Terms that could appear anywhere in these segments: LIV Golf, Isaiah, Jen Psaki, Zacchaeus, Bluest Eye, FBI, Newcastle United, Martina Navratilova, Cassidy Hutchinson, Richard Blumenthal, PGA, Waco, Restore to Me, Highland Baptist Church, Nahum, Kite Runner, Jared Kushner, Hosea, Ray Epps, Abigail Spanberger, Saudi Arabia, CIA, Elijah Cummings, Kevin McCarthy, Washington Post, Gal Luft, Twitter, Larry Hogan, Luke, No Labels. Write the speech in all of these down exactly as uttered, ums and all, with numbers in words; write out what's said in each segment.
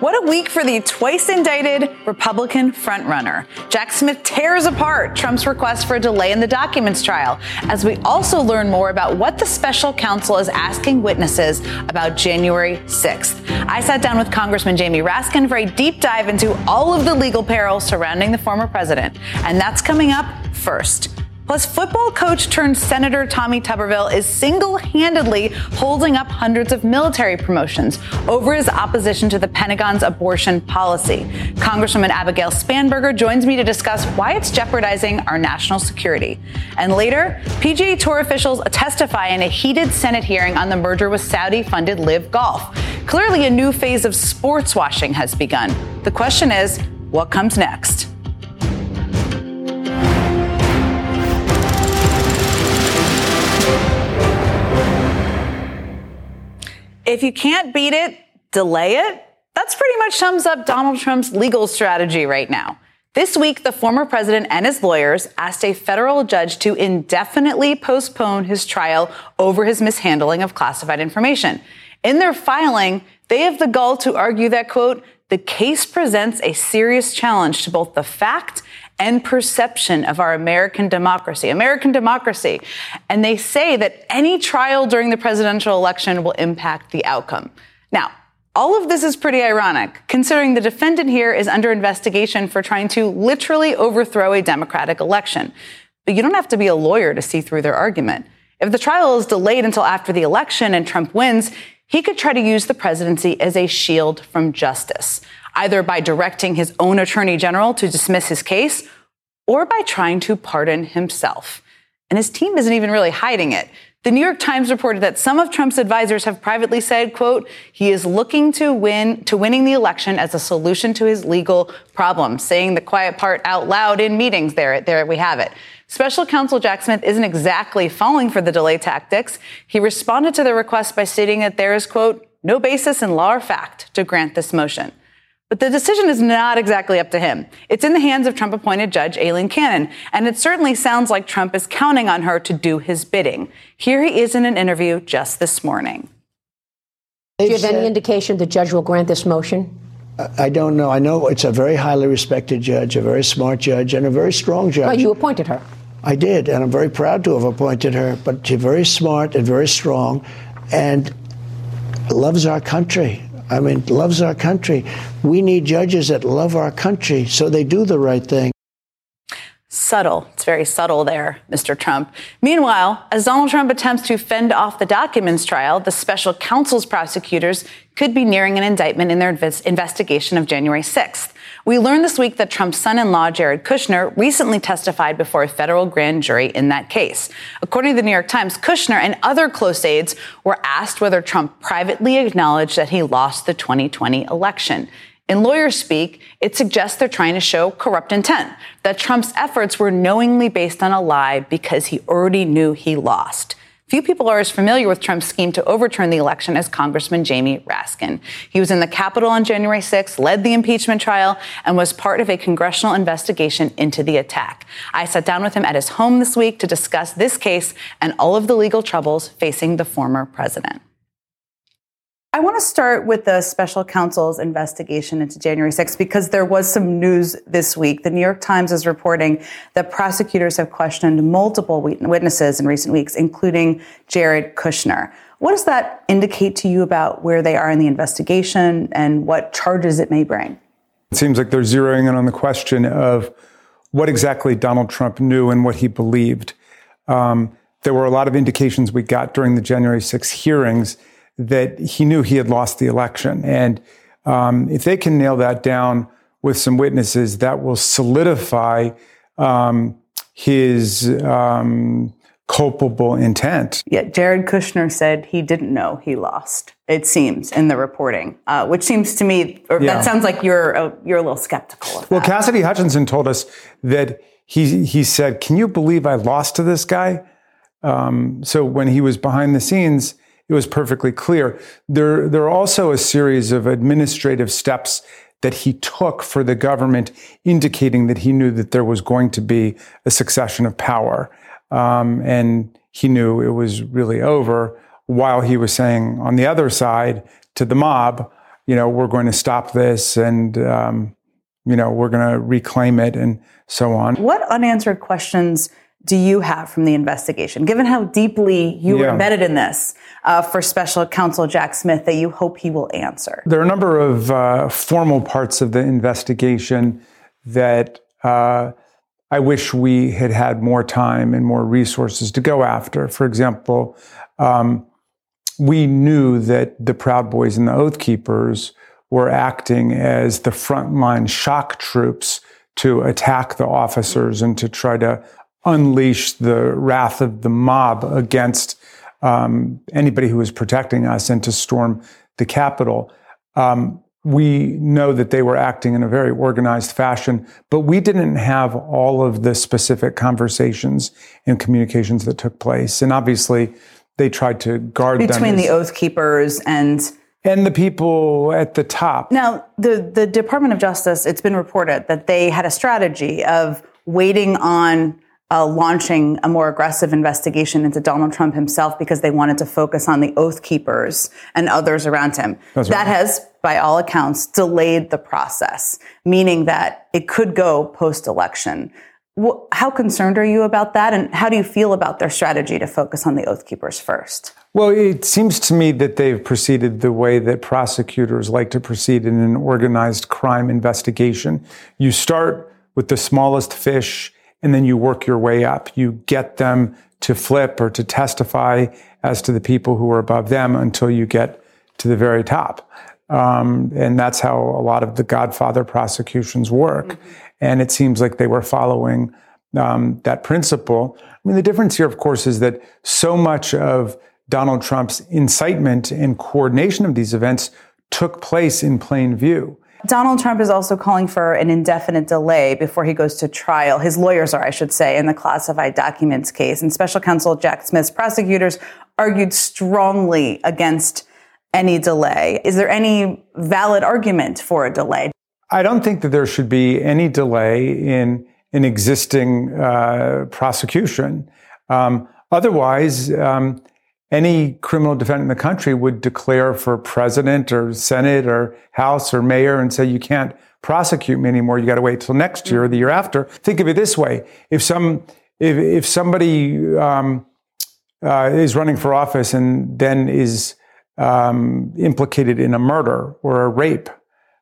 What a week for the twice-indicted Republican frontrunner. Jack Smith tears apart Trump's request for a delay in the documents trial, as we also learn more about what the special counsel is asking witnesses about January sixth. I sat down with Congressman Jamie Raskin for a deep dive into all of the legal perils surrounding the former president. And that's coming up first. Plus, football coach turned Senator Tommy Tuberville is single-handedly holding up hundreds of military promotions over his opposition to the Pentagon's abortion policy. Congresswoman Abigail Spanberger joins me to discuss why it's jeopardizing our national security. And later, P G A Tour officials testify in a heated Senate hearing on the merger with Saudi-funded LIV Golf. Clearly, a new phase of sports washing has begun. The question is, what comes next? If you can't beat it, delay it. That's pretty much sums up Donald Trump's legal strategy right now. This week, the former president and his lawyers asked a federal judge to indefinitely postpone his trial over his mishandling of classified information. In their filing, they have the gall to argue that, quote, the case presents a serious challenge to both the fact and perception of our American democracy, American democracy. And they say that any trial during the presidential election will impact the outcome. Now, all of this is pretty ironic, considering the defendant here is under investigation for trying to literally overthrow a Democratic election. But you don't have to be a lawyer to see through their argument. If the trial is delayed until after the election and Trump wins, he could try to use the presidency as a shield from justice, either by directing his own attorney general to dismiss his case or by trying to pardon himself. And his team isn't even really hiding it. The New York Times reported that some of Trump's advisors have privately said, quote, he is looking to win to winning the election as a solution to his legal problem, saying the quiet part out loud in meetings. There, there we have it. Special counsel Jack Smith isn't exactly falling for the delay tactics. He responded to the request by stating that there is, quote, no basis in law or fact to grant this motion. But the decision is not exactly up to him. It's in the hands of Trump-appointed Judge Aileen Cannon, and it certainly sounds like Trump is counting on her to do his bidding. Here he is in an interview just this morning. Do you have any indication the judge will grant this motion? I don't know. I know it's a very highly respected judge, a very smart judge, and a very strong judge. Well, you appointed her. I did, and I'm very proud to have appointed her. But she's very smart and very strong and loves our country. I mean, loves our country. We need judges that love our country, so they do the right thing. Subtle. It's very subtle there, Mister Trump. Meanwhile, as Donald Trump attempts to fend off the documents trial, the special counsel's prosecutors could be nearing an indictment in their investigation of January sixth. We learned this week that Trump's son-in-law, Jared Kushner, recently testified before a federal grand jury in that case. According to the New York Times, Kushner and other close aides were asked whether Trump privately acknowledged that he lost the twenty twenty election. In lawyer speak, it suggests they're trying to show corrupt intent, that Trump's efforts were knowingly based on a lie because he already knew he lost. Few people are as familiar with Trump's scheme to overturn the election as Congressman Jamie Raskin. He was in the Capitol on January sixth, led the impeachment trial, and was part of a congressional investigation into the attack. I sat down with him at his home this week to discuss this case and all of the legal troubles facing the former president. I want to start with the special counsel's investigation into January sixth, because there was some news this week. The New York Times is reporting that prosecutors have questioned multiple witnesses in recent weeks, including Jared Kushner. What does that indicate to you about where they are in the investigation and what charges it may bring? It seems like they're zeroing in on the question of what exactly Donald Trump knew and what he believed. Um, there were a lot of indications we got during the January sixth hearings that he knew he had lost the election. And um, if they can nail that down with some witnesses, that will solidify um, his um, culpable intent. Yet Jared Kushner said he didn't know he lost. it seems, in the reporting, uh, which seems to me, or yeah. that sounds like you're a, you're a little skeptical of well, that. Well, Cassidy Hutchinson told us that he he said, can you believe I lost to this guy? Um, so when he was behind the scenes, it was perfectly clear. There, there are also a series of administrative steps that he took for the government, indicating that he knew that there was going to be a succession of power. Um, and he knew it was really over while he was saying on the other side to the mob, you know, we're going to stop this and, um, you know, we're going to reclaim it and so on. What unanswered questions do you have from the investigation, given how deeply you yeah. were embedded in this uh, for Special Counsel Jack Smith, that you hope he will answer? There are a number of uh, formal parts of the investigation that uh, I wish we had had more time and more resources to go after. For example, um, we knew that the Proud Boys and the Oath Keepers were acting as the frontline shock troops to attack the officers and to try to unleash the wrath of the mob against um, anybody who was protecting us and to storm the Capitol. Um, we know that they were acting in a very organized fashion, but we didn't have all of the specific conversations and communications that took place. And obviously, they tried to guard them. Between the Oath Keepers and... And the people at the top. Now, the, the Department of Justice, it's been reported that they had a strategy of waiting on... Uh, launching a more aggressive investigation into Donald Trump himself because they wanted to focus on the Oath Keepers and others around him. That's that right. has, by all accounts, delayed the process, meaning that it could go post-election. Wh- how concerned are you about that? And how do you feel about their strategy to focus on the Oath Keepers first? Well, it seems to me that they've proceeded the way that prosecutors like to proceed in an organized crime investigation. You start with the smallest fish, and then you work your way up. You get them to flip or to testify as to the people who are above them until you get to the very top. Um, and that's how a lot of the Godfather prosecutions work. Mm-hmm. And it seems like they were following um, that principle. I mean, the difference here, of course, is that so much of Donald Trump's incitement and coordination of these events took place in plain view. Donald Trump is also calling for an indefinite delay before he goes to trial. His lawyers are, I should say, in the classified documents case. And Special Counsel Jack Smith's prosecutors argued strongly against any delay. Is there any valid argument for a delay? I don't think that there should be any delay in an existing uh, prosecution. Um, otherwise, um, any criminal defendant in the country would declare for president or senate or house or mayor and say, you can't prosecute me anymore. You got to wait till next year or the year after. Think of it this way. If some, if, if somebody um, uh, is running for office and then is um, implicated in a murder or a rape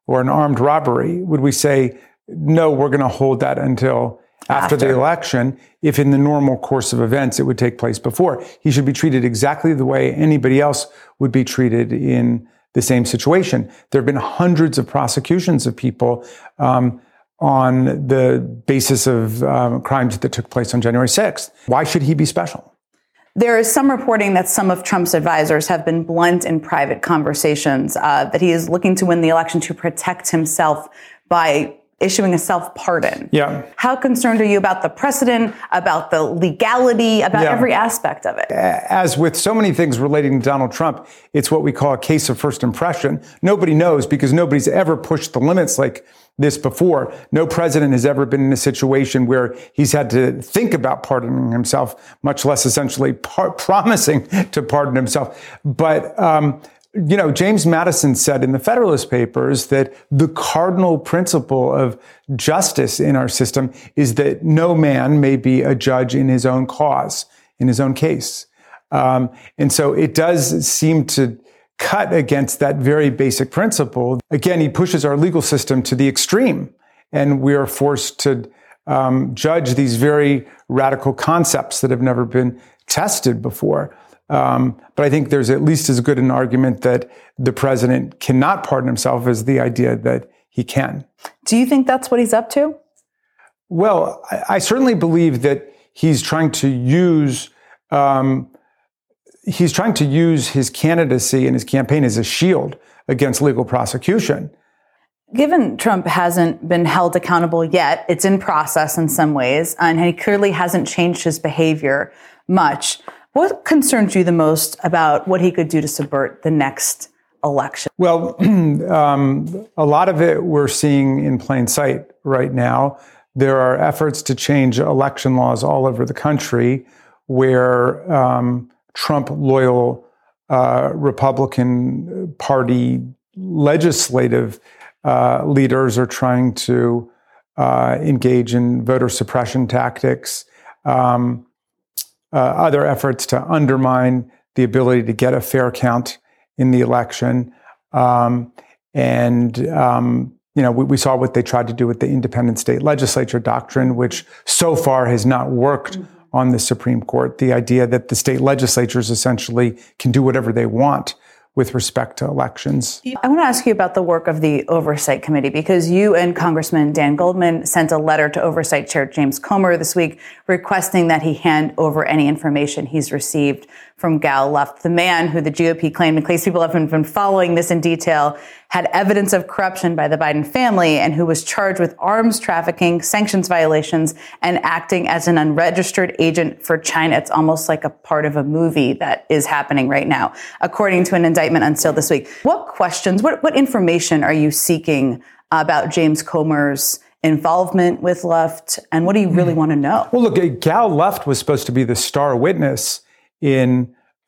or an armed robbery, would we say, no, we're going to hold that until... After, after the election, if in the normal course of events it would take place before, he should be treated exactly the way anybody else would be treated in the same situation. There have been hundreds of prosecutions of people um, on the basis of um, crimes that took place on January sixth. Why should he be special? There is some reporting that some of Trump's advisors have been blunt in private conversations, uh, that he is looking to win the election to protect himself by issuing a self-pardon. Yeah. How concerned are you about the precedent, about the legality, about yeah. every aspect of it? As with so many things relating to Donald Trump, it's what we call a case of first impression. Nobody knows because nobody's ever pushed the limits like this before. No president has ever been in a situation where he's had to think about pardoning himself, much less essentially par- promising to pardon himself. But, um, You know, James Madison said in the Federalist Papers that the cardinal principle of justice in our system is that no man may be a judge in his own cause, in his own case. Um, and so it does seem to cut against that very basic principle. Again, he pushes our legal system to the extreme, and we are forced to um, judge these very radical concepts that have never been tested before. Um, but I think there's at least as good an argument that the president cannot pardon himself as the idea that he can. Do you think that's what he's up to? Well, I, I certainly believe that he's trying to use um, he's trying to use his candidacy and his campaign as a shield against legal prosecution. Given Trump hasn't been held accountable yet, it's in process in some ways, and he clearly hasn't changed his behavior much. What concerns you the most about what he could do to subvert the next election? Well, um, a lot of it we're seeing in plain sight right now. There are efforts to change election laws all over the country where um, Trump-loyal uh, Republican Party legislative Uh, leaders are trying to uh, engage in voter suppression tactics, um, uh, other efforts to undermine the ability to get a fair count in the election. Um, and, um, you know, we, we saw what they tried to do with the independent state legislature doctrine, which so far has not worked on the Supreme Court. The idea that the state legislatures essentially can do whatever they want with respect to elections. I want to ask you about the work of the Oversight Committee, because you and Congressman Dan Goldman sent a letter to Oversight Chair James Comer this week requesting that he hand over any information he's received from Gal Luft, the man who the G O P claimed, in case people haven't been following this in detail, had evidence of corruption by the Biden family and who was charged with arms trafficking, sanctions violations, and acting as an unregistered agent for China. It's almost like a part of a movie that is happening right now, according to an indictment unsealed this week. What questions, what, what information are you seeking about James Comer's involvement with Luft, and what do you really want to know? Well, look, Gal Luft was supposed to be the star witness in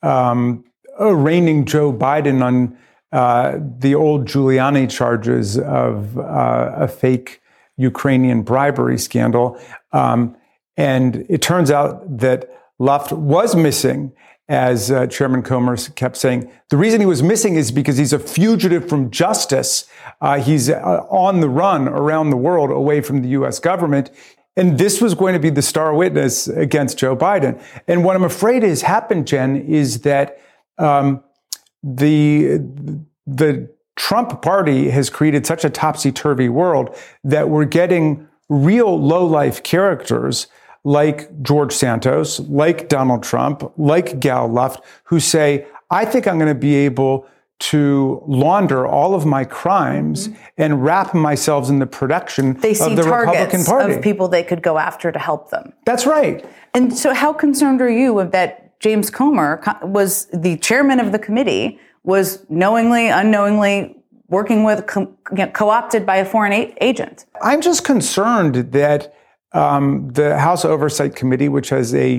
um, arraigning Joe Biden on uh, the old Giuliani charges of uh, a fake Ukrainian bribery scandal. Um, and it turns out that Luft was missing, as uh, Chairman Comer kept saying. The reason he was missing is because he's a fugitive from justice. Uh, he's uh, on the run around the world away from the U S government. And this was going to be the star witness against Joe Biden. And what I'm afraid has happened, Jen, is that um, the the Trump party has created such a topsy-turvy world that we're getting real low-life characters like George Santos, like Donald Trump, like Gal Luft, who say, I think I'm going to be able to launder all of my crimes mm-hmm. and wrap myself in the protection of the Republican Party. They see targets of people they could go after to help them. That's right. And so how concerned are you that James Comer was the chairman of the committee, was knowingly, unknowingly working with, co- co-opted by a foreign a- agent? I'm just concerned that um, the House Oversight Committee, which has a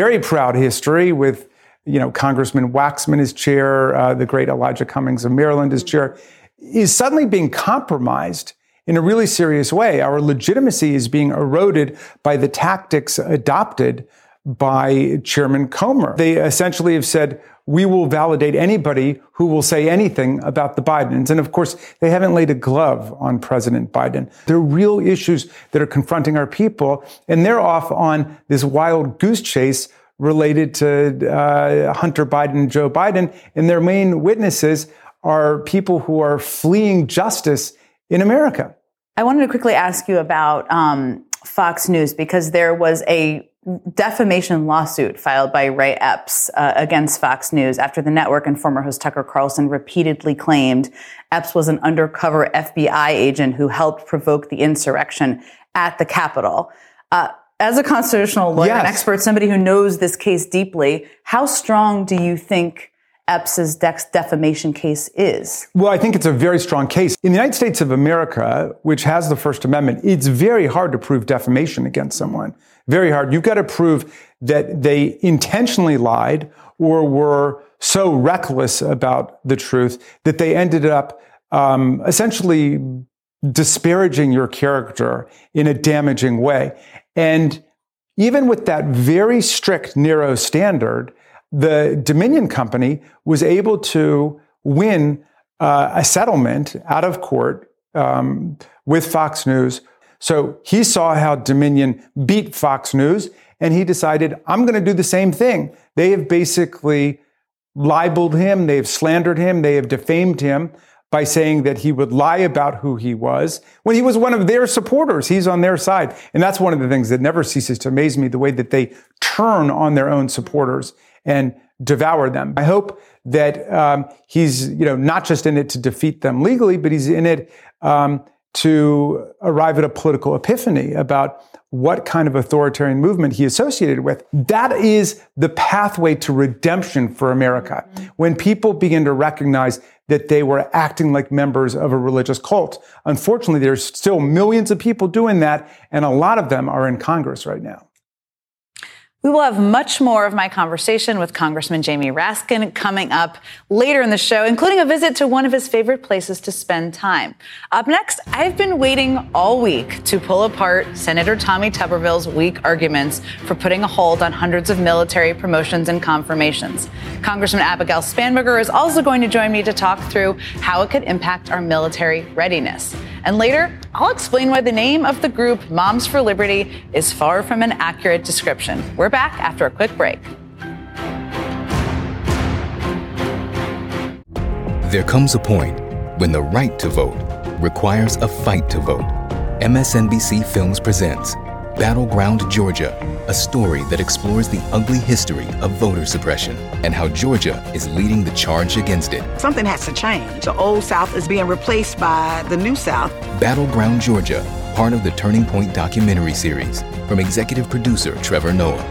very proud history with You know, Congressman Waxman is chair, uh, the great Elijah Cummings of Maryland is chair, is suddenly being compromised in a really serious way. Our legitimacy is being eroded by the tactics adopted by Chairman Comer. They essentially have said, we will validate anybody who will say anything about the Bidens. And of course, they haven't laid a glove on President Biden. There are real issues that are confronting our people, and they're off on this wild goose chase related to uh, Hunter Biden and Joe Biden, and their main witnesses are people who are fleeing justice in America. I wanted to quickly ask you about um, Fox News, because there was a defamation lawsuit filed by Ray Epps uh, against Fox News after the network and former host Tucker Carlson repeatedly claimed Epps was an undercover F B I agent who helped provoke the insurrection at the Capitol. Uh, As a constitutional lawyer, yes, an expert, somebody who knows this case deeply, how strong do you think Epps' dex defamation case is? Well, I think it's a very strong case. In the United States of America, which has the First Amendment, it's very hard to prove defamation against someone. Very hard. You've got to prove that they intentionally lied or were so reckless about the truth that they ended up um, essentially disparaging your character in a damaging way. And even with that very strict narrow standard, the Dominion company was able to win uh, a settlement out of court um, with Fox News. So he saw how Dominion beat Fox News, and he decided, I'm going to do the same thing. They have basically libeled him. They have slandered him. They have defamed him by saying that he would lie about who he was when he was one of their supporters. He's on their side. And that's one of the things that never ceases to amaze me, the way that they turn on their own supporters and devour them. I hope that um, he's, you know, not just in it to defeat them legally, but he's in it um, to arrive at a political epiphany about what kind of authoritarian movement he associated with. That is the pathway to redemption for America. When people begin to recognize that they were acting like members of a religious cult. Unfortunately, there's still millions of people doing that, and a lot of them are in Congress right now. We will have much more of my conversation with Congressman Jamie Raskin coming up later in the show, including a visit to one of his favorite places to spend time. Up next, I've been waiting all week to pull apart Senator Tommy Tuberville's weak arguments for putting a hold on hundreds of military promotions and confirmations. Congressman Abigail Spanberger is also going to join me to talk through how it could impact our military readiness. And later, I'll explain why the name of the group Moms for Liberty is far from an accurate description. We're back after a quick break. There comes a point when the right to vote requires a fight to vote. M S N B C Films presents Battleground Georgia, a story that explores the ugly history of voter suppression and how Georgia is leading the charge against it. Something has to change. The old South is being replaced by the new South. Battleground Georgia, part of the Turning Point documentary series, from executive producer Trevor Noah.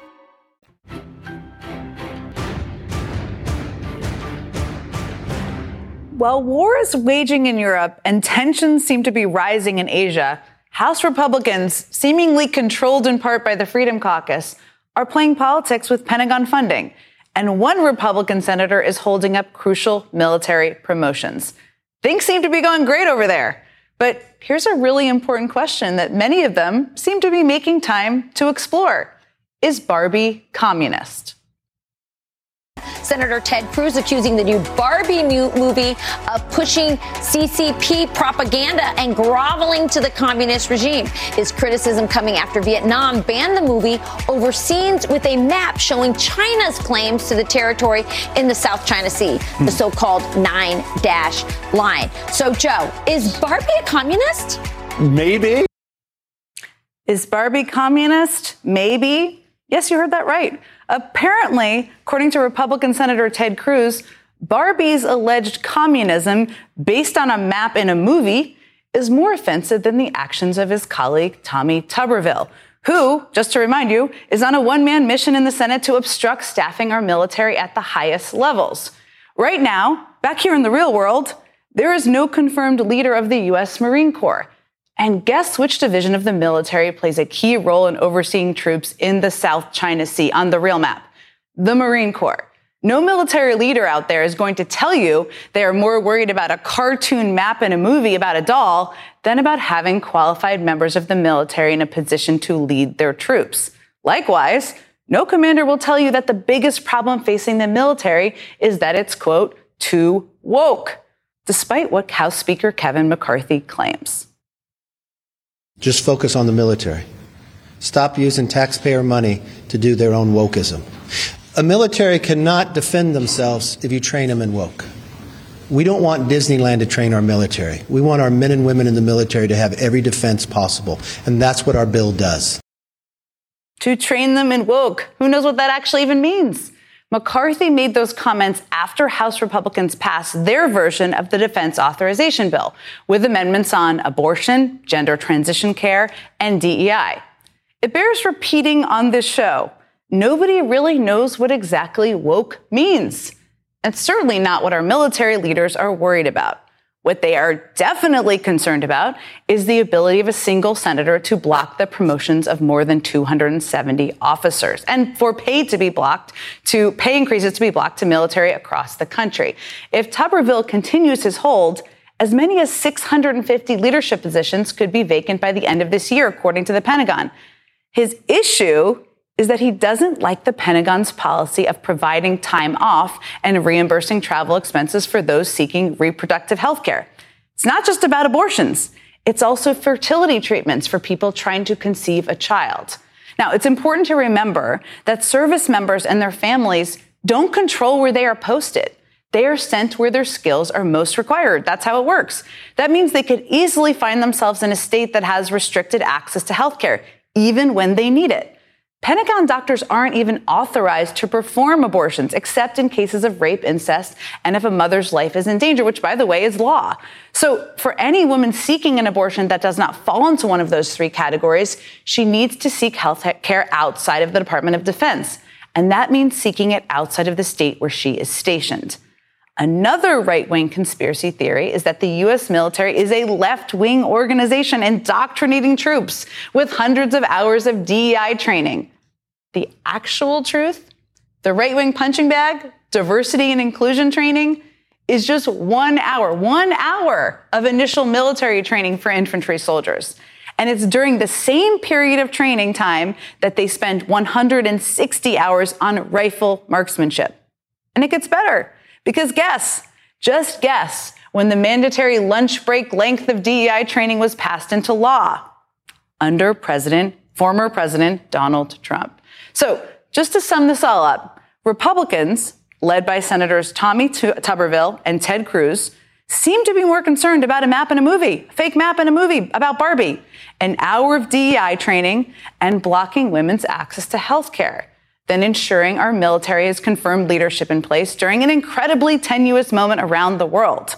While war is waging in Europe and tensions seem to be rising in Asia, House Republicans, seemingly controlled in part by the Freedom Caucus, are playing politics with Pentagon funding. And one Republican senator is holding up crucial military promotions. Things seem to be going great over there. But here's a really important question that many of them seem to be making time to explore. Is Barbie communist? Senator Ted Cruz accusing the new Barbie movie of pushing C C P propaganda and groveling to the communist regime. His criticism coming after Vietnam banned the movie over scenes with a map showing China's claims to the territory in the South China Sea, the so-called nine-dash line. So, Joe, is Barbie a communist? Maybe. Is Barbie communist? Maybe. Yes, you heard that right. Apparently, according to Republican Senator Ted Cruz, Barbie's alleged communism, based on a map in a movie, is more offensive than the actions of his colleague Tommy Tuberville, who, just to remind you, is on a one-man mission in the Senate to obstruct staffing our military at the highest levels. Right now, back here in the real world, there is no confirmed leader of the U S. Marine Corps. And guess which division of the military plays a key role in overseeing troops in the South China Sea on the real map? The Marine Corps. No military leader out there is going to tell you they are more worried about a cartoon map in a movie about a doll than about having qualified members of the military in a position to lead their troops. Likewise, no commander will tell you that the biggest problem facing the military is that it's, quote, too woke, despite what House Speaker Kevin McCarthy claims. Just focus on the military. Stop using taxpayer money to do their own wokeism. A military cannot defend themselves if you train them in woke. We don't want Disneyland to train our military. We want our men and women in the military to have every defense possible. And that's what our bill does. To train them in woke. Who knows what that actually even means? McCarthy made those comments after House Republicans passed their version of the defense authorization bill, with amendments on abortion, gender transition care, and D E I. It bears repeating on this show, nobody really knows what exactly woke means. And certainly not what our military leaders are worried about. What they are definitely concerned about is the ability of a single senator to block the promotions of more than two hundred seventy officers and for pay to be blocked, to pay increases to be blocked to military across the country. If Tuberville continues his hold, as many as six hundred fifty leadership positions could be vacant by the end of this year, according to the Pentagon. His issue is that he doesn't like the Pentagon's policy of providing time off and reimbursing travel expenses for those seeking reproductive health care. It's not just about abortions. It's also fertility treatments for people trying to conceive a child. Now, it's important to remember that service members and their families don't control where they are posted. They are sent where their skills are most required. That's how it works. That means they could easily find themselves in a state that has restricted access to health care, even when they need it. Pentagon doctors aren't even authorized to perform abortions, except in cases of rape, incest, and if a mother's life is in danger, which, by the way, is law. So for any woman seeking an abortion that does not fall into one of those three categories, she needs to seek health care outside of the Department of Defense. And that means seeking it outside of the state where she is stationed. Another right-wing conspiracy theory is that the U S military is a left-wing organization indoctrinating troops with hundreds of hours of D E I training. The actual truth, the right-wing punching bag, diversity and inclusion training, is just one hour, one hour of initial military training for infantry soldiers. And it's during the same period of training time that they spend one hundred sixty hours on rifle marksmanship. And it gets better. Because guess, just guess, when the mandatory lunch break length of D E I training was passed into law under President, former President Donald Trump. So just to sum this all up, Republicans, led by Senators Tommy Tuberville and Ted Cruz, seem to be more concerned about a map in a movie, fake map in a movie about Barbie, an hour of D E I training, and blocking women's access to health care than ensuring our military has confirmed leadership in place during an incredibly tenuous moment around the world.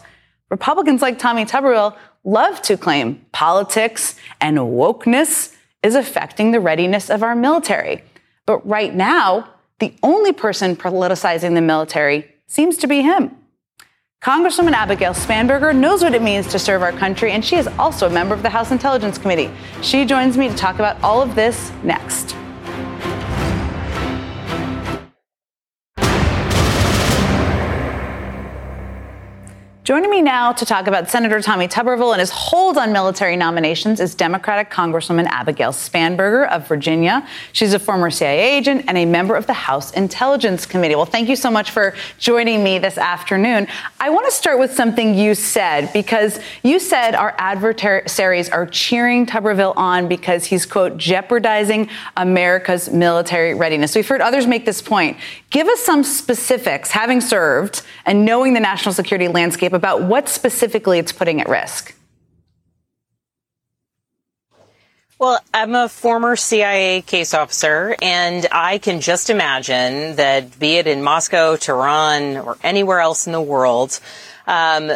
Republicans like Tommy Tuberville love to claim politics and wokeness is affecting the readiness of our military. But right now, the only person politicizing the military seems to be him. Congresswoman Abigail Spanberger knows what it means to serve our country, and she is also a member of the House Intelligence Committee. She joins me to talk about all of this next. Joining me now to talk about Senator Tommy Tuberville and his hold on military nominations is Democratic Congresswoman Abigail Spanberger of Virginia. She's a former C I A agent and a member of the House Intelligence Committee. Well, thank you so much for joining me this afternoon. I want to start with something you said, because you said our adversaries are cheering Tuberville on because he's, quote, jeopardizing America's military readiness. We've heard others make this point. Give us some specifics, having served and knowing the national security landscape, about what specifically it's putting at risk. Well, I'm a former C I A case officer, and I can just imagine that, be it in Moscow, Tehran, or anywhere else in the world, um,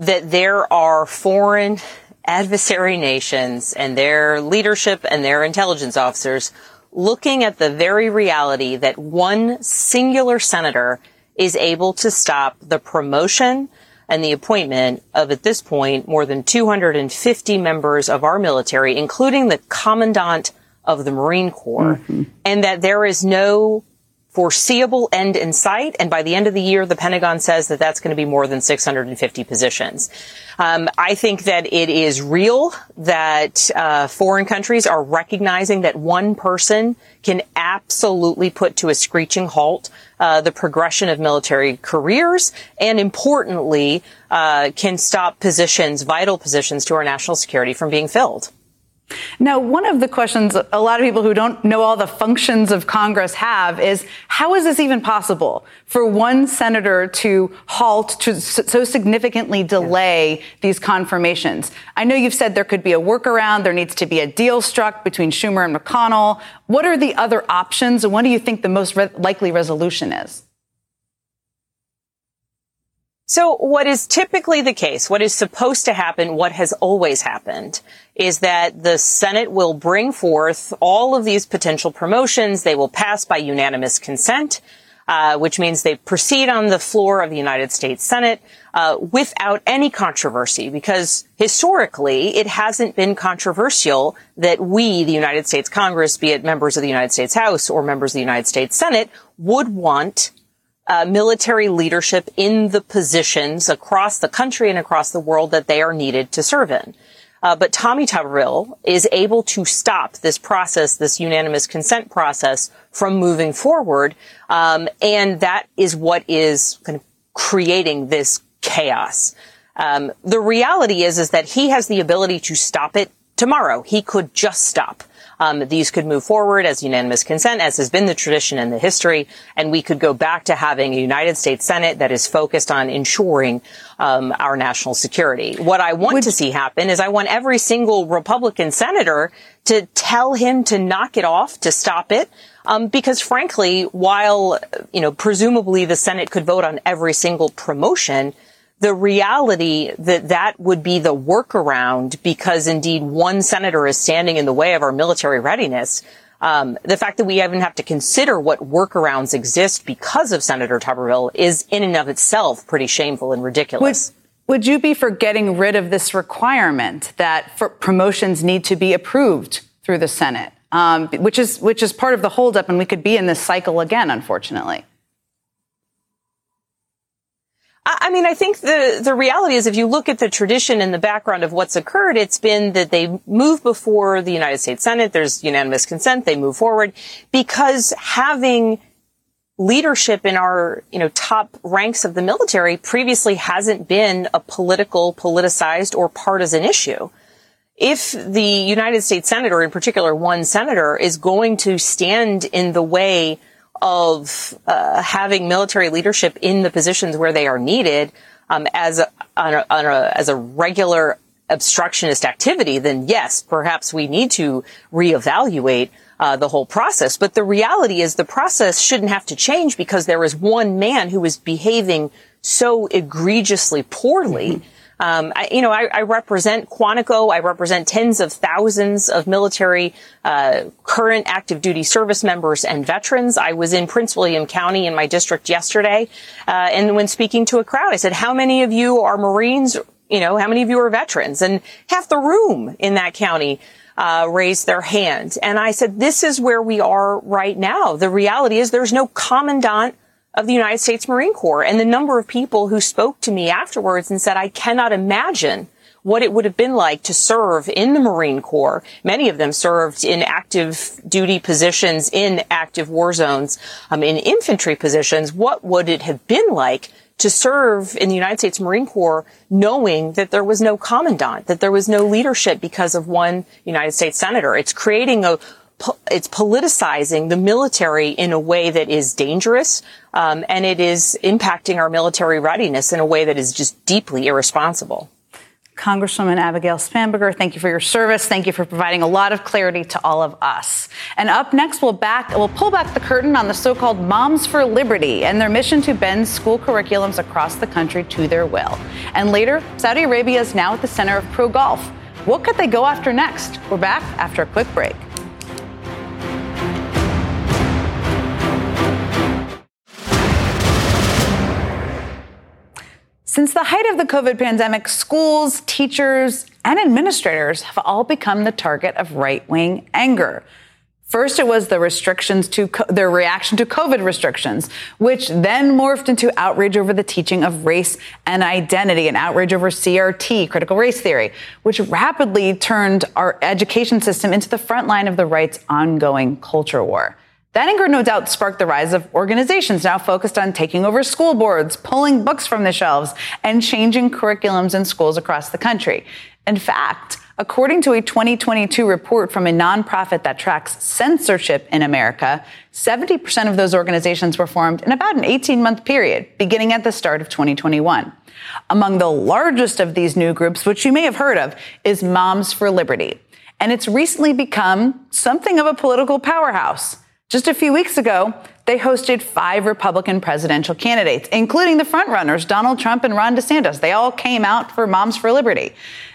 that there are foreign adversary nations and their leadership and their intelligence officers looking at the very reality that one singular senator is able to stop the promotion and the appointment of, at this point, more than two hundred fifty members of our military, including the commandant of the Marine Corps, mm-hmm. and that there is no foreseeable end in sight. And by the end of the year, the Pentagon says that that's going to be more than six hundred fifty positions. Um, I think that it is real that uh, foreign countries are recognizing that one person can absolutely put to a screeching halt uh the progression of military careers, and importantly, uh can stop positions, vital positions to our national security from being filled. Now, one of the questions a lot of people who don't know all the functions of Congress have is, how is this even possible for one senator to halt, to so significantly delay these confirmations? I know you've said there could be a workaround. There needs to be a deal struck between Schumer and McConnell. What are the other options, and what do you think the most re- likely resolution is? So what is typically the case, what is supposed to happen, what has always happened, is that the Senate will bring forth all of these potential promotions. They will pass by unanimous consent, uh, which means they proceed on the floor of the United States Senate uh, without any controversy, because historically it hasn't been controversial that we, the United States Congress, be it members of the United States House or members of the United States Senate, would want Uh, military leadership in the positions across the country and across the world that they are needed to serve in. Uh, but Tommy Tuberville is able to stop this process, this unanimous consent process, from moving forward. Um, and that is what is kind of creating this chaos. Um, the reality is, is that he has the ability to stop it tomorrow. He could just stop. Um, these could move forward as unanimous consent, as has been the tradition and the history, and we could go back to having a United States Senate that is focused on ensuring um, our national security. What I want Would- to see happen is I want every single Republican senator to tell him to knock it off, to stop it, um, because, frankly, while, you know, presumably the Senate could vote on every single promotion, the reality that that would be the workaround, because indeed one senator is standing in the way of our military readiness. Um, the fact that we even have to consider what workarounds exist because of Senator Tuberville is in and of itself pretty shameful and ridiculous. Would, would you be for getting rid of this requirement that for promotions need to be approved through the Senate, um, which is which is part of the holdup, and we could be in this cycle again, unfortunately? I mean, I think the, the reality is, if you look at the tradition and the background of what's occurred, it's been that they move before the United States Senate. There's unanimous consent. They move forward, because having leadership in our, you know, top ranks of the military previously hasn't been a political, politicized or partisan issue. If the United States Senate, or in particular one senator, is going to stand in the way of uh, having military leadership in the positions where they are needed, um, as a, on a, on a, as a regular obstructionist activity, then yes, perhaps we need to reevaluate uh, the whole process. But the reality is, the process shouldn't have to change because there is one man who is behaving so egregiously poorly. Mm-hmm. Um, I, you know, I, I represent Quantico. I represent tens of thousands of military, uh, current active duty service members and veterans. I was in Prince William County in my district yesterday. Uh, and when speaking to a crowd, I said, how many of you are Marines? You know, how many of you are veterans? And half the room in that county, uh, raised their hand. And I said, this is where we are right now. The reality is, there's no commandant of the United States Marine Corps. And the number of people who spoke to me afterwards and said, I cannot imagine what it would have been like to serve in the Marine Corps. Many of them served in active duty positions, in active war zones, um, in infantry positions. What would it have been like to serve in the United States Marine Corps, knowing that there was no commandant, that there was no leadership because of one United States senator? It's creating a It's politicizing the military in a way that is dangerous, um, and it is impacting our military readiness in a way that is just deeply irresponsible. Congresswoman Abigail Spanberger, thank you for your service. Thank you for providing a lot of clarity to all of us. And up next, we'll back we'll pull back the curtain on the so-called Moms for Liberty and their mission to bend school curriculums across the country to their will. And later, Saudi Arabia is now at the center of pro golf. What could they go after next? We're back after a quick break. Since the height of the COVID pandemic, schools, teachers, and administrators have all become the target of right-wing anger. First, it was the restrictions to co- their reaction to COVID restrictions, which then morphed into outrage over the teaching of race and identity, and outrage over C R T, critical race theory, which rapidly turned our education system into the front line of the right's ongoing culture war. That anger, no doubt, sparked the rise of organizations now focused on taking over school boards, pulling books from the shelves, and changing curriculums in schools across the country. In fact, according to a twenty twenty-two report from a nonprofit that tracks censorship in America, seventy percent of those organizations were formed in about an eighteen-month period, beginning at the start of twenty twenty-one. Among the largest of these new groups, which you may have heard of, is Moms for Liberty. And it's recently become something of a political powerhouse. Just a few weeks ago, they hosted five Republican presidential candidates, including the frontrunners, Donald Trump and Ron DeSantis. They all came out for Moms for Liberty.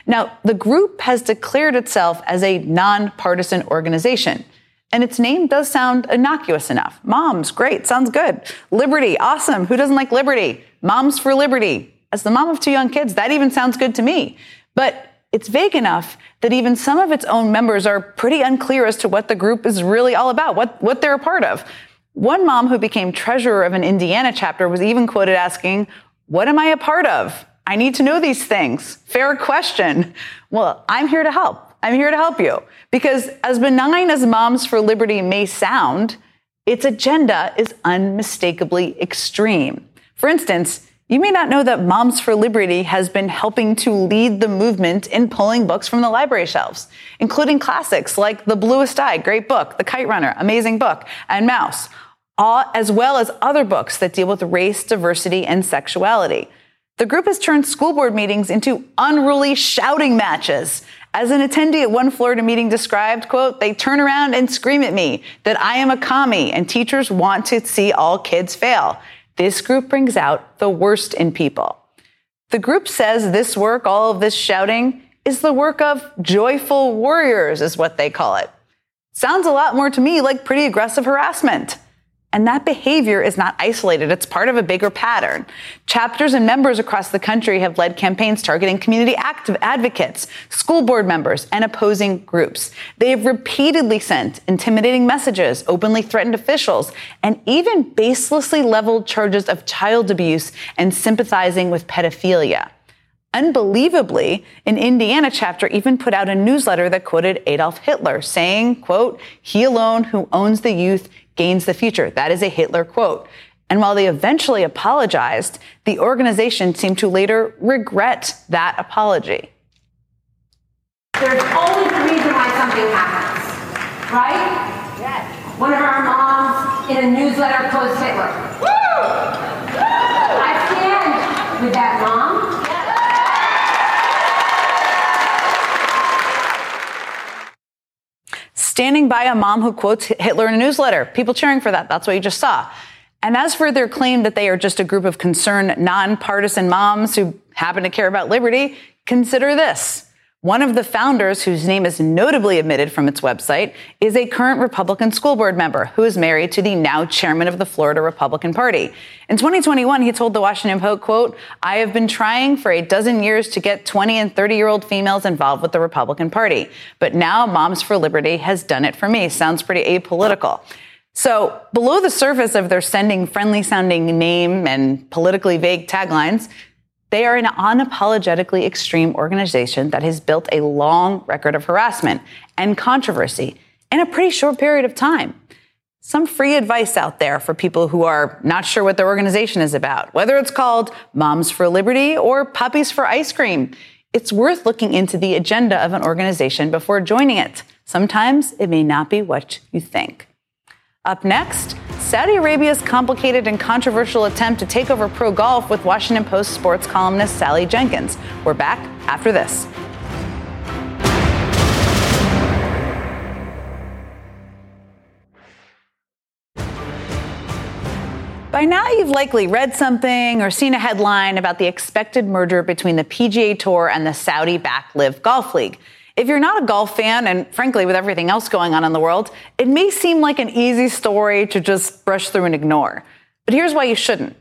Now, the group has declared itself as a nonpartisan organization, and its name does sound innocuous enough. Moms, great, sounds good. Liberty, awesome. Who doesn't like liberty? Moms for Liberty. As the mom of two young kids, that even sounds good to me. But it's vague enough that even some of its own members are pretty unclear as to what the group is really all about, what, what they're a part of. One mom who became treasurer of an Indiana chapter was even quoted asking, "What am I a part of? I need to know these things. Fair question." Well, I'm here to help. I'm here to help you. Because as benign as Moms for Liberty may sound, its agenda is unmistakably extreme. For instance, You may not know that Moms for Liberty has been helping to lead the movement in pulling books from the library shelves, including classics like The Bluest Eye, great book, The Kite Runner, amazing book, and Mouse, all, as well as other books that deal with race, diversity, and sexuality. The group has turned school board meetings into unruly shouting matches. As an attendee at one Florida meeting described, quote, they turn around and scream at me that I am a commie and teachers want to see all kids fail. This group brings out the worst in people. The group says this work, all of this shouting, is the work of joyful warriors, is what they call it. Sounds a lot more to me like pretty aggressive harassment. And that behavior is not isolated. It's part of a bigger pattern. Chapters and members across the country have led campaigns targeting community active advocates, school board members, and opposing groups. They have repeatedly sent intimidating messages, openly threatened officials, and even baselessly leveled charges of child abuse and sympathizing with pedophilia. Unbelievably, an Indiana chapter even put out a newsletter that quoted Adolf Hitler, saying, quote, he alone who owns the youth gains the future. That is a Hitler quote. And while they eventually apologized, the organization seemed to later regret that apology. There's always a reason why something happens, right? Yes. One of our moms in a newsletter quotes Hitler. Woo! I stand with that mom. Standing by a mom who quotes Hitler in a newsletter. People cheering for that. That's what you just saw. And as for their claim that they are just a group of concerned, nonpartisan moms who happen to care about liberty, consider this. One of the founders, whose name is notably omitted from its website, is a current Republican school board member who is married to the now chairman of the Florida Republican Party. In twenty twenty-one, he told the Washington Post, quote, I have been trying for a dozen years to get twenty and thirty-year-old females involved with the Republican Party. But now Moms for Liberty has done it for me. Sounds pretty apolitical. So below the surface of their sending friendly-sounding name and politically vague taglines, they are an unapologetically extreme organization that has built a long record of harassment and controversy in a pretty short period of time. Some free advice out there for people who are not sure what their organization is about, whether it's called Moms for Liberty or Puppies for Ice Cream. It's worth looking into the agenda of an organization before joining it. Sometimes it may not be what you think. Up next, Saudi Arabia's complicated and controversial attempt to take over pro golf with Washington Post sports columnist Sally Jenkins. We're back after this. By now, you've likely read something or seen a headline about the expected merger between the P G A Tour and the Saudi-backed LIV Golf League. If you're not a golf fan, and frankly, with everything else going on in the world, it may seem like an easy story to just brush through and ignore. But here's why you shouldn't.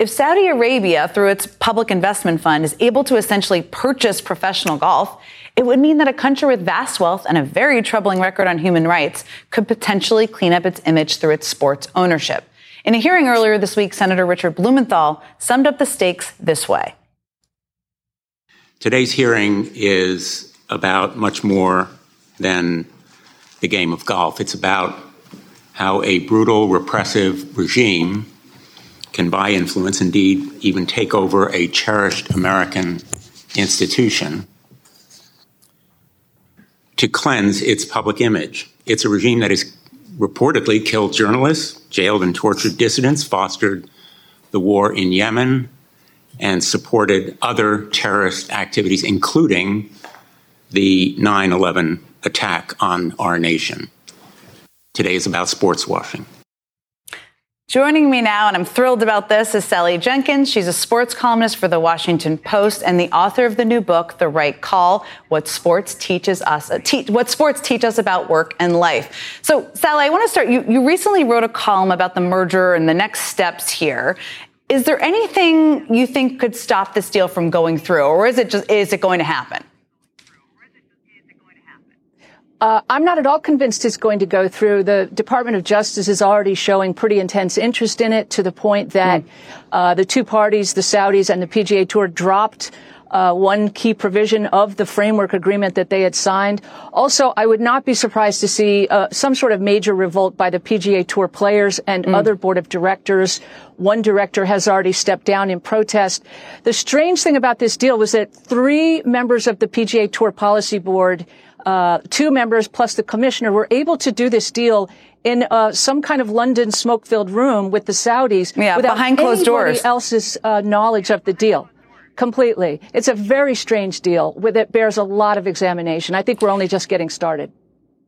If Saudi Arabia, through its public investment fund, is able to essentially purchase professional golf, it would mean that a country with vast wealth and a very troubling record on human rights could potentially clean up its image through its sports ownership. In a hearing earlier this week, Senator Richard Blumenthal summed up the stakes this way. Today's hearing is about much more than the game of golf. It's about how a brutal, repressive regime can buy influence, indeed, even take over a cherished American institution to cleanse its public image. It's a regime that has reportedly killed journalists, jailed and tortured dissidents, fostered the war in Yemen, and supported other terrorist activities, including the nine eleven attack on our nation. Today is about sports washing. Joining me now, and I'm thrilled about this, is Sally Jenkins. She's a sports columnist for The Washington Post and the author of the new book, The Right Call, What Sports Teaches Us, te- What Sports Teach Us About Work and Life. So, Sally, I want to start. You, you recently wrote a column about the merger and the next steps here. Is there anything you think could stop this deal from going through, or is it just is it going to happen? Uh, I'm not at all convinced it's going to go through. The Department of Justice is already showing pretty intense interest in it, to the point that uh, the two parties, the Saudis and the P G A Tour, dropped uh, one key provision of the framework agreement that they had signed. Also, I would not be surprised to see uh, some sort of major revolt by the P G A Tour players and mm. other board of directors. One director has already stepped down in protest. The strange thing about this deal was that three members of the P G A Tour Policy Board, uh, two members plus the commissioner, were able to do this deal in uh, some kind of London smoke-filled room with the Saudis, yeah, without behind closed anybody doors. else's uh, knowledge of the deal. Completely. It's a very strange deal that bears a lot of examination. I think we're only just getting started.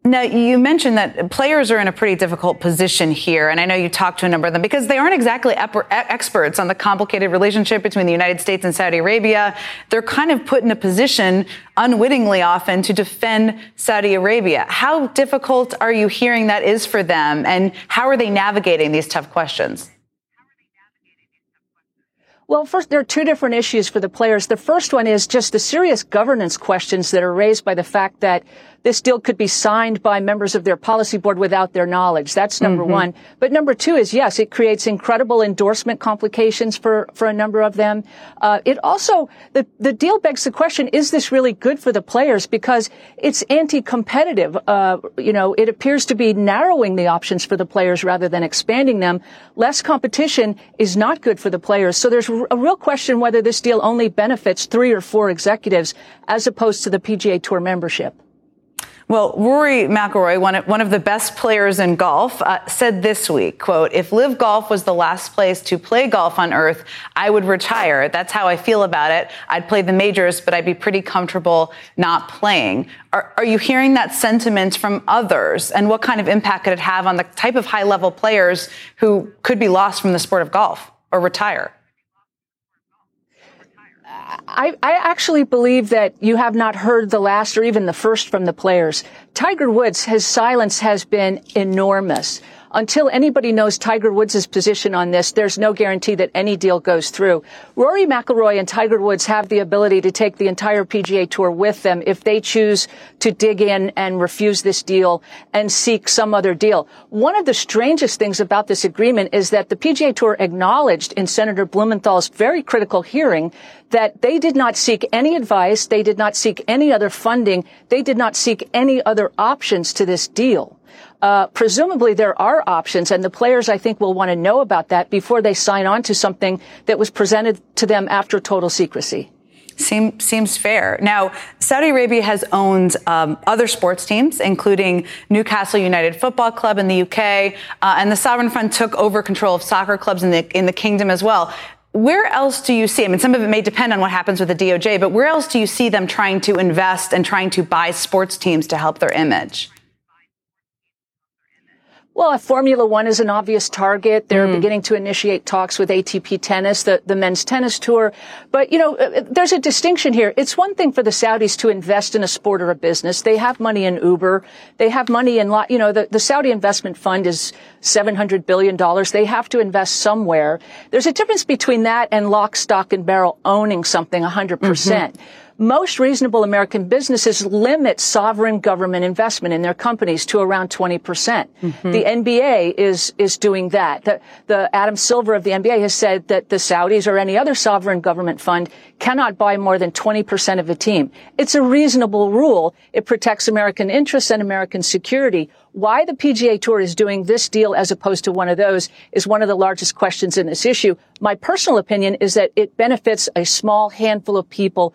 Now, you mentioned that players are in a pretty difficult position here, and I know you talked to a number of them, because they aren't exactly ep- experts on the complicated relationship between the United States and Saudi Arabia. They're kind of put in a position, unwittingly often, to defend Saudi Arabia. How difficult are you hearing that is for them, and how are they navigating these tough questions? Well, first, there are two different issues for the players. The first one is just the serious governance questions that are raised by the fact that this deal could be signed by members of their policy board without their knowledge. That's number mm-hmm. one. But number two is, yes, it creates incredible endorsement complications for, for a number of them. Uh, it also, the, the deal begs the question, is this really good for the players? Because it's anti-competitive. Uh, you know, it appears to be narrowing the options for the players rather than expanding them. Less competition is not good for the players. So there's a real question whether this deal only benefits three or four executives as opposed to the P G A Tour membership. Well, Rory McIlroy, one of, one of the best players in golf, uh, said this week, quote, "If LIV Golf was the last place to play golf on earth, I would retire. That's how I feel about it. I'd play the majors, but I'd be pretty comfortable not playing." Are, are you hearing that sentiment from others? And what kind of impact could it have on the type of high-level players who could be lost from the sport of golf or retire? I, I actually believe that you have not heard the last or even the first from the players. Tiger Woods, his silence has been enormous. Until anybody knows Tiger Woods' position on this, there's no guarantee that any deal goes through. Rory McIlroy and Tiger Woods have the ability to take the entire P G A Tour with them if they choose to dig in and refuse this deal and seek some other deal. One of the strangest things about this agreement is that the P G A Tour acknowledged in Senator Blumenthal's very critical hearing that they did not seek any advice, they did not seek any other funding, they did not seek any other options to this deal. Uh, presumably there are options, and the players, I think, will want to know about that before they sign on to something that was presented to them after total secrecy. Seem, seems fair. Now, Saudi Arabia has owned um, other sports teams, including Newcastle United Football Club in the U K, uh, and the Sovereign Fund took over control of soccer clubs in the, in the kingdom as well. Where else do you see, I mean, some of it may depend on what happens with the D O J, but where else do you see them trying to invest and trying to buy sports teams to help their image? Well, Formula One is an obvious target. They're mm. beginning to initiate talks with A T P tennis, the, the men's tennis tour. But, you know, there's a distinction here. It's one thing for the Saudis to invest in a sport or a business. They have money in Uber. They have money in, you know, the, the Saudi investment fund is seven hundred billion dollars. They have to invest somewhere. There's a difference between that and lock, stock, and barrel owning something one hundred percent. Mm-hmm. Most reasonable American businesses limit sovereign government investment in their companies to around twenty percent. Mm-hmm. The N B A is is doing that. The, the Adam Silver of the N B A has said that the Saudis or any other sovereign government fund cannot buy more than twenty percent of a team. It's a reasonable rule. It protects American interests and American security. Why the P G A Tour is doing this deal as opposed to one of those is one of the largest questions in this issue. My personal opinion is that it benefits a small handful of people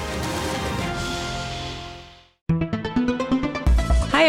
Hi,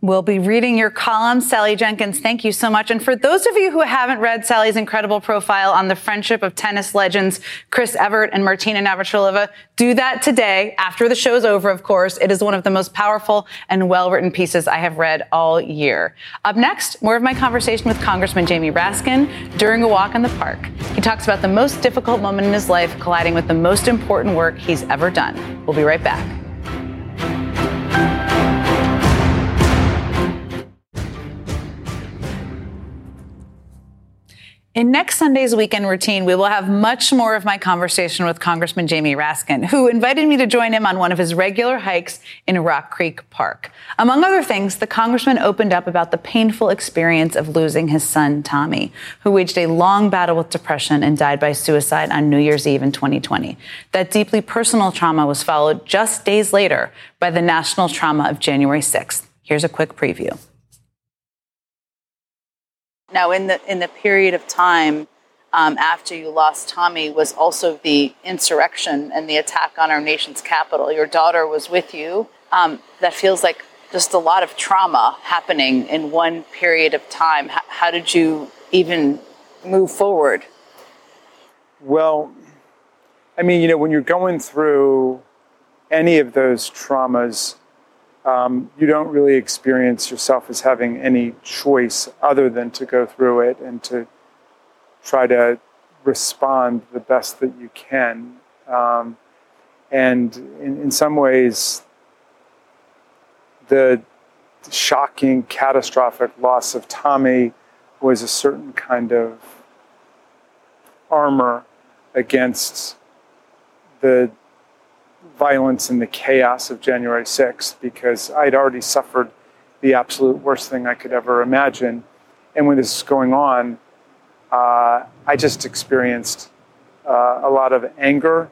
We'll be reading your column, Sally Jenkins. Thank you so much. And for those of you who haven't read Sally's incredible profile on the friendship of tennis legends Chris Evert and Martina Navratilova, do that today after the show's over, of course. It is one of the most powerful and well-written pieces I have read all year. Up next, more of my conversation with Congressman Jamie Raskin during a walk in the park. He talks about the most difficult moment in his life colliding with the most important work he's ever done. We'll be right back. In next Sunday's weekend routine, we will have much more of my conversation with Congressman Jamie Raskin, who invited me to join him on one of his regular hikes in Rock Creek Park. Among other things, the congressman opened up about the painful experience of losing his son, Tommy, who waged a long battle with depression and died by suicide on New Year's Eve in twenty twenty. That deeply personal trauma was followed just days later by the national trauma of January sixth. Here's a quick preview. Now, in the in the period of time um, after you lost Tommy was also the insurrection and the attack on our nation's capital. Your daughter was with you. Um, that feels like just a lot of trauma happening in one period of time. H- how did you even move forward? Well, I mean, you know, when you're going through any of those traumas, Um, you don't really experience yourself as having any choice other than to go through it and to try to respond the best that you can. Um, and in, in some ways, the shocking, catastrophic loss of Tommy was a certain kind of armor against the violence and the chaos of January sixth, because I'd already suffered the absolute worst thing I could ever imagine. And when this was going on, uh, I just experienced uh, a lot of anger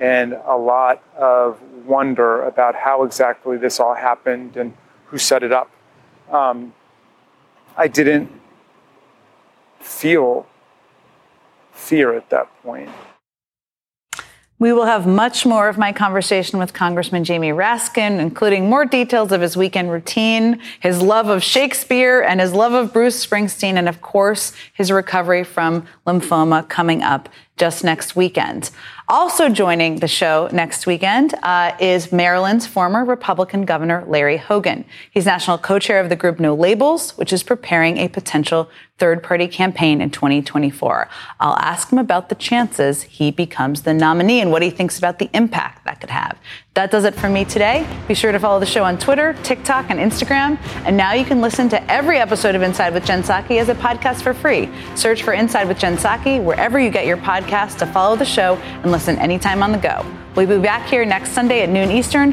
and a lot of wonder about how exactly this all happened and who set it up. Um, I didn't feel fear at that point. We will have much more of my conversation with Congressman Jamie Raskin, including more details of his weekend routine, his love of Shakespeare, and his love of Bruce Springsteen, and, of course, his recovery from lymphoma coming up just next weekend. Also joining the show next weekend uh, is Maryland's former Republican Governor Larry Hogan. He's national co-chair of the group No Labels, which is preparing a potential third-party campaign in twenty twenty-four. I'll ask him about the chances he becomes the nominee and what he thinks about the impact that could have. That does it for me today. Be sure to follow the show on Twitter, TikTok, and Instagram. And now you can listen to every episode of Inside with Jen Psaki as a podcast for free. Search for Inside with Jen Psaki wherever you get your podcasts to follow the show and listen anytime on the go. We'll be back here next Sunday at noon Eastern.